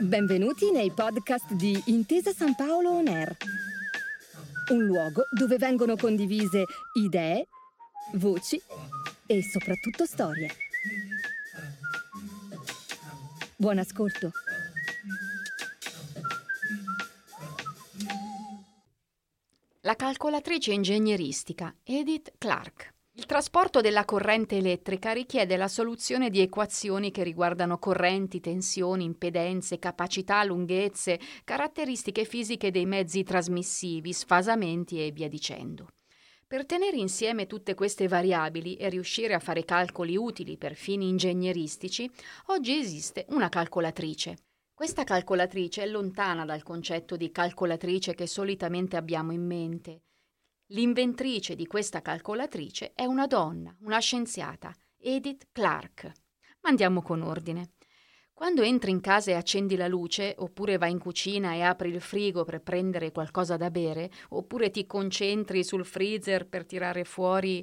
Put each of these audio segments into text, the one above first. Benvenuti nei podcast di Intesa Sanpaolo On Air, un luogo dove vengono condivise idee, voci e soprattutto storie. Buon ascolto. La calcolatrice ingegneristica Edith Clarke. Il trasporto della corrente elettrica richiede la soluzione di equazioni che riguardano correnti, tensioni, impedenze, capacità, lunghezze, caratteristiche fisiche dei mezzi trasmissivi, sfasamenti e via dicendo. Per tenere insieme tutte queste variabili e riuscire a fare calcoli utili per fini ingegneristici, oggi esiste una calcolatrice. Questa calcolatrice è lontana dal concetto di calcolatrice che solitamente abbiamo in mente. L'inventrice di questa calcolatrice è una donna, una scienziata, Edith Clarke. Ma andiamo con ordine. Quando entri in casa e accendi la luce, oppure vai in cucina e apri il frigo per prendere qualcosa da bere, oppure ti concentri sul freezer per tirare fuori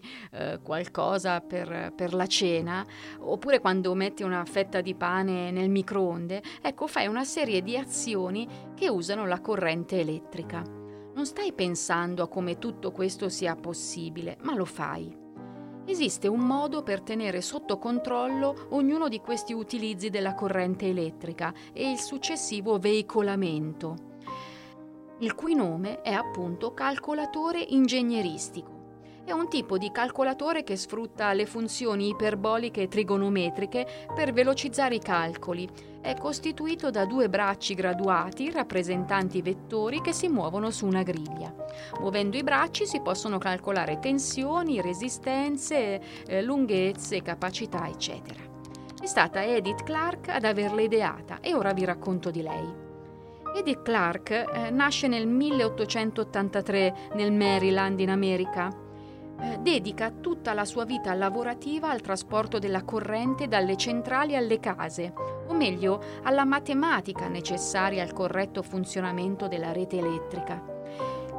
qualcosa per la cena, oppure quando metti una fetta di pane nel microonde, ecco, fai una serie di azioni che usano la corrente elettrica. Non stai pensando a come tutto questo sia possibile, ma lo fai. Esiste un modo per tenere sotto controllo ognuno di questi utilizzi della corrente elettrica e il successivo veicolamento, il cui nome è appunto calcolatore ingegneristico. È un tipo di calcolatore che sfrutta le funzioni iperboliche e trigonometriche per velocizzare i calcoli. È costituito da due bracci graduati rappresentanti vettori che si muovono su una griglia. Muovendo i bracci si possono calcolare tensioni, resistenze, lunghezze, capacità, eccetera. È stata Edith Clarke ad averla ideata e ora vi racconto di lei. Edith Clarke nasce nel 1883 nel Maryland in America. Dedica tutta la sua vita lavorativa al trasporto della corrente dalle centrali alle case, o meglio alla matematica necessaria al corretto funzionamento della rete elettrica.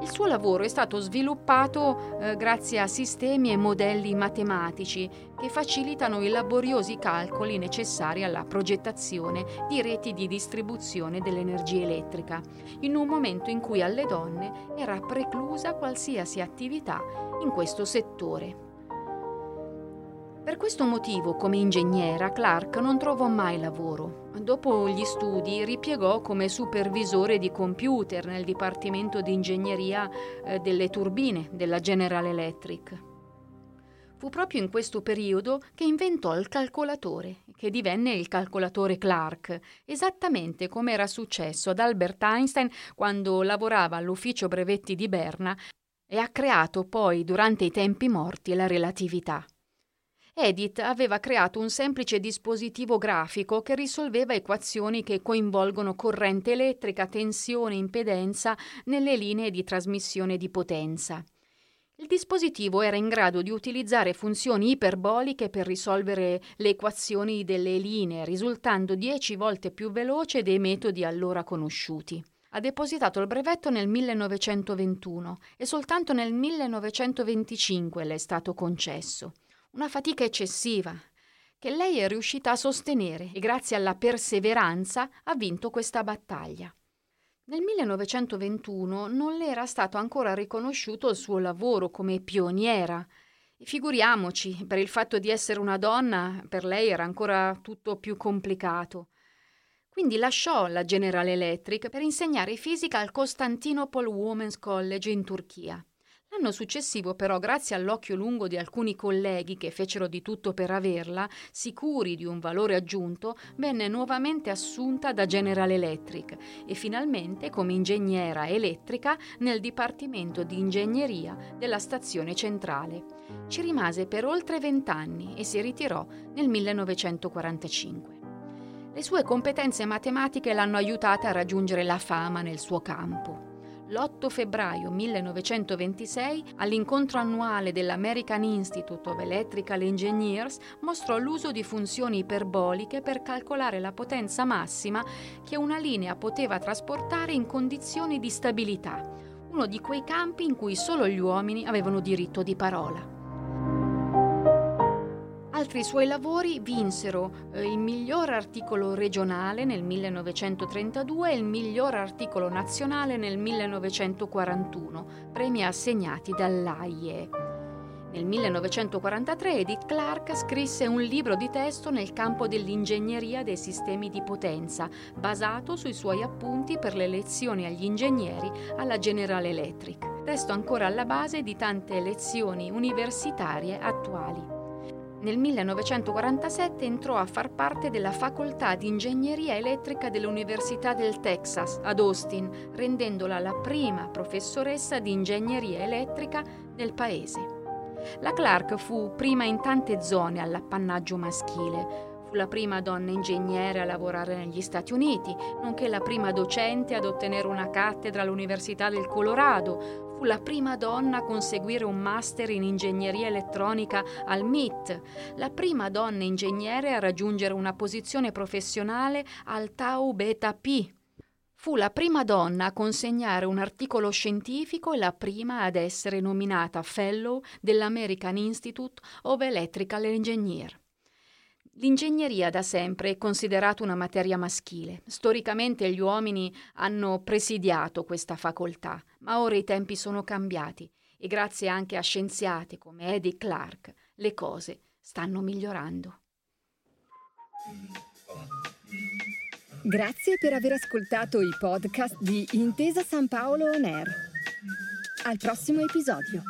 Il suo lavoro è stato sviluppato grazie a sistemi e modelli matematici che facilitano i laboriosi calcoli necessari alla progettazione di reti di distribuzione dell'energia elettrica, in un momento in cui alle donne era preclusa qualsiasi attività in questo settore. Per questo motivo, come ingegnera, Clarke non trovò mai lavoro. Dopo gli studi ripiegò come supervisore di computer nel dipartimento di ingegneria delle turbine della General Electric. Fu proprio in questo periodo che inventò il calcolatore, che divenne il calcolatore Clarke, esattamente come era successo ad Albert Einstein quando lavorava all'ufficio brevetti di Berna e ha creato poi, durante i tempi morti, la relatività. Edith aveva creato un semplice dispositivo grafico che risolveva equazioni che coinvolgono corrente elettrica, tensione, impedenza nelle linee di trasmissione di potenza. Il dispositivo era in grado di utilizzare funzioni iperboliche per risolvere le equazioni delle linee, risultando 10 volte più veloce dei metodi allora conosciuti. Ha depositato il brevetto nel 1921 e soltanto nel 1925 le è stato concesso. Una fatica eccessiva che lei è riuscita a sostenere e grazie alla perseveranza ha vinto questa battaglia. Nel 1921 non le era stato ancora riconosciuto il suo lavoro come pioniera. Figuriamoci, per il fatto di essere una donna, per lei era ancora tutto più complicato. Quindi lasciò la General Electric per insegnare fisica al Constantinople Women's College in Turchia. L'anno successivo però, grazie all'occhio lungo di alcuni colleghi che fecero di tutto per averla, sicuri di un valore aggiunto, venne nuovamente assunta da General Electric e finalmente come ingegnera elettrica nel Dipartimento di Ingegneria della Stazione Centrale. Ci rimase per oltre 20 anni e si ritirò nel 1945. Le sue competenze matematiche l'hanno aiutata a raggiungere la fama nel suo campo. L'8 febbraio 1926, all'incontro annuale dell'American Institute of Electrical Engineers, mostrò l'uso di funzioni iperboliche per calcolare la potenza massima che una linea poteva trasportare in condizioni di stabilità, uno di quei campi in cui solo gli uomini avevano diritto di parola. Al Altri suoi lavori vinsero il miglior articolo regionale nel 1932 e il miglior articolo nazionale nel 1941, premi assegnati dall'AIE. Nel 1943 Edith Clarke scrisse un libro di testo nel campo dell'ingegneria dei sistemi di potenza, basato sui suoi appunti per le lezioni agli ingegneri alla General Electric, testo ancora alla base di tante lezioni universitarie attuali. Nel 1947 entrò a far parte della facoltà di ingegneria elettrica dell'Università del Texas ad Austin, rendendola la prima professoressa di ingegneria elettrica del paese. La Clarke fu prima in tante zone all'appannaggio maschile. Fu la prima donna ingegnere a lavorare negli Stati Uniti, nonché la prima docente ad ottenere una cattedra all'Università del Colorado. Fu la prima donna a conseguire un master in ingegneria elettronica al MIT, la prima donna ingegnere a raggiungere una posizione professionale al Tau Beta Pi. Fu la prima donna a consegnare un articolo scientifico e la prima ad essere nominata fellow dell'American Institute of Electrical Engineers. L'ingegneria da sempre è considerata una materia maschile. Storicamente gli uomini hanno presidiato questa facoltà, ma ora i tempi sono cambiati e grazie anche a scienziate come Edith Clarke le cose stanno migliorando. Grazie per aver ascoltato i podcast di Intesa Sanpaolo On Air. Al prossimo episodio.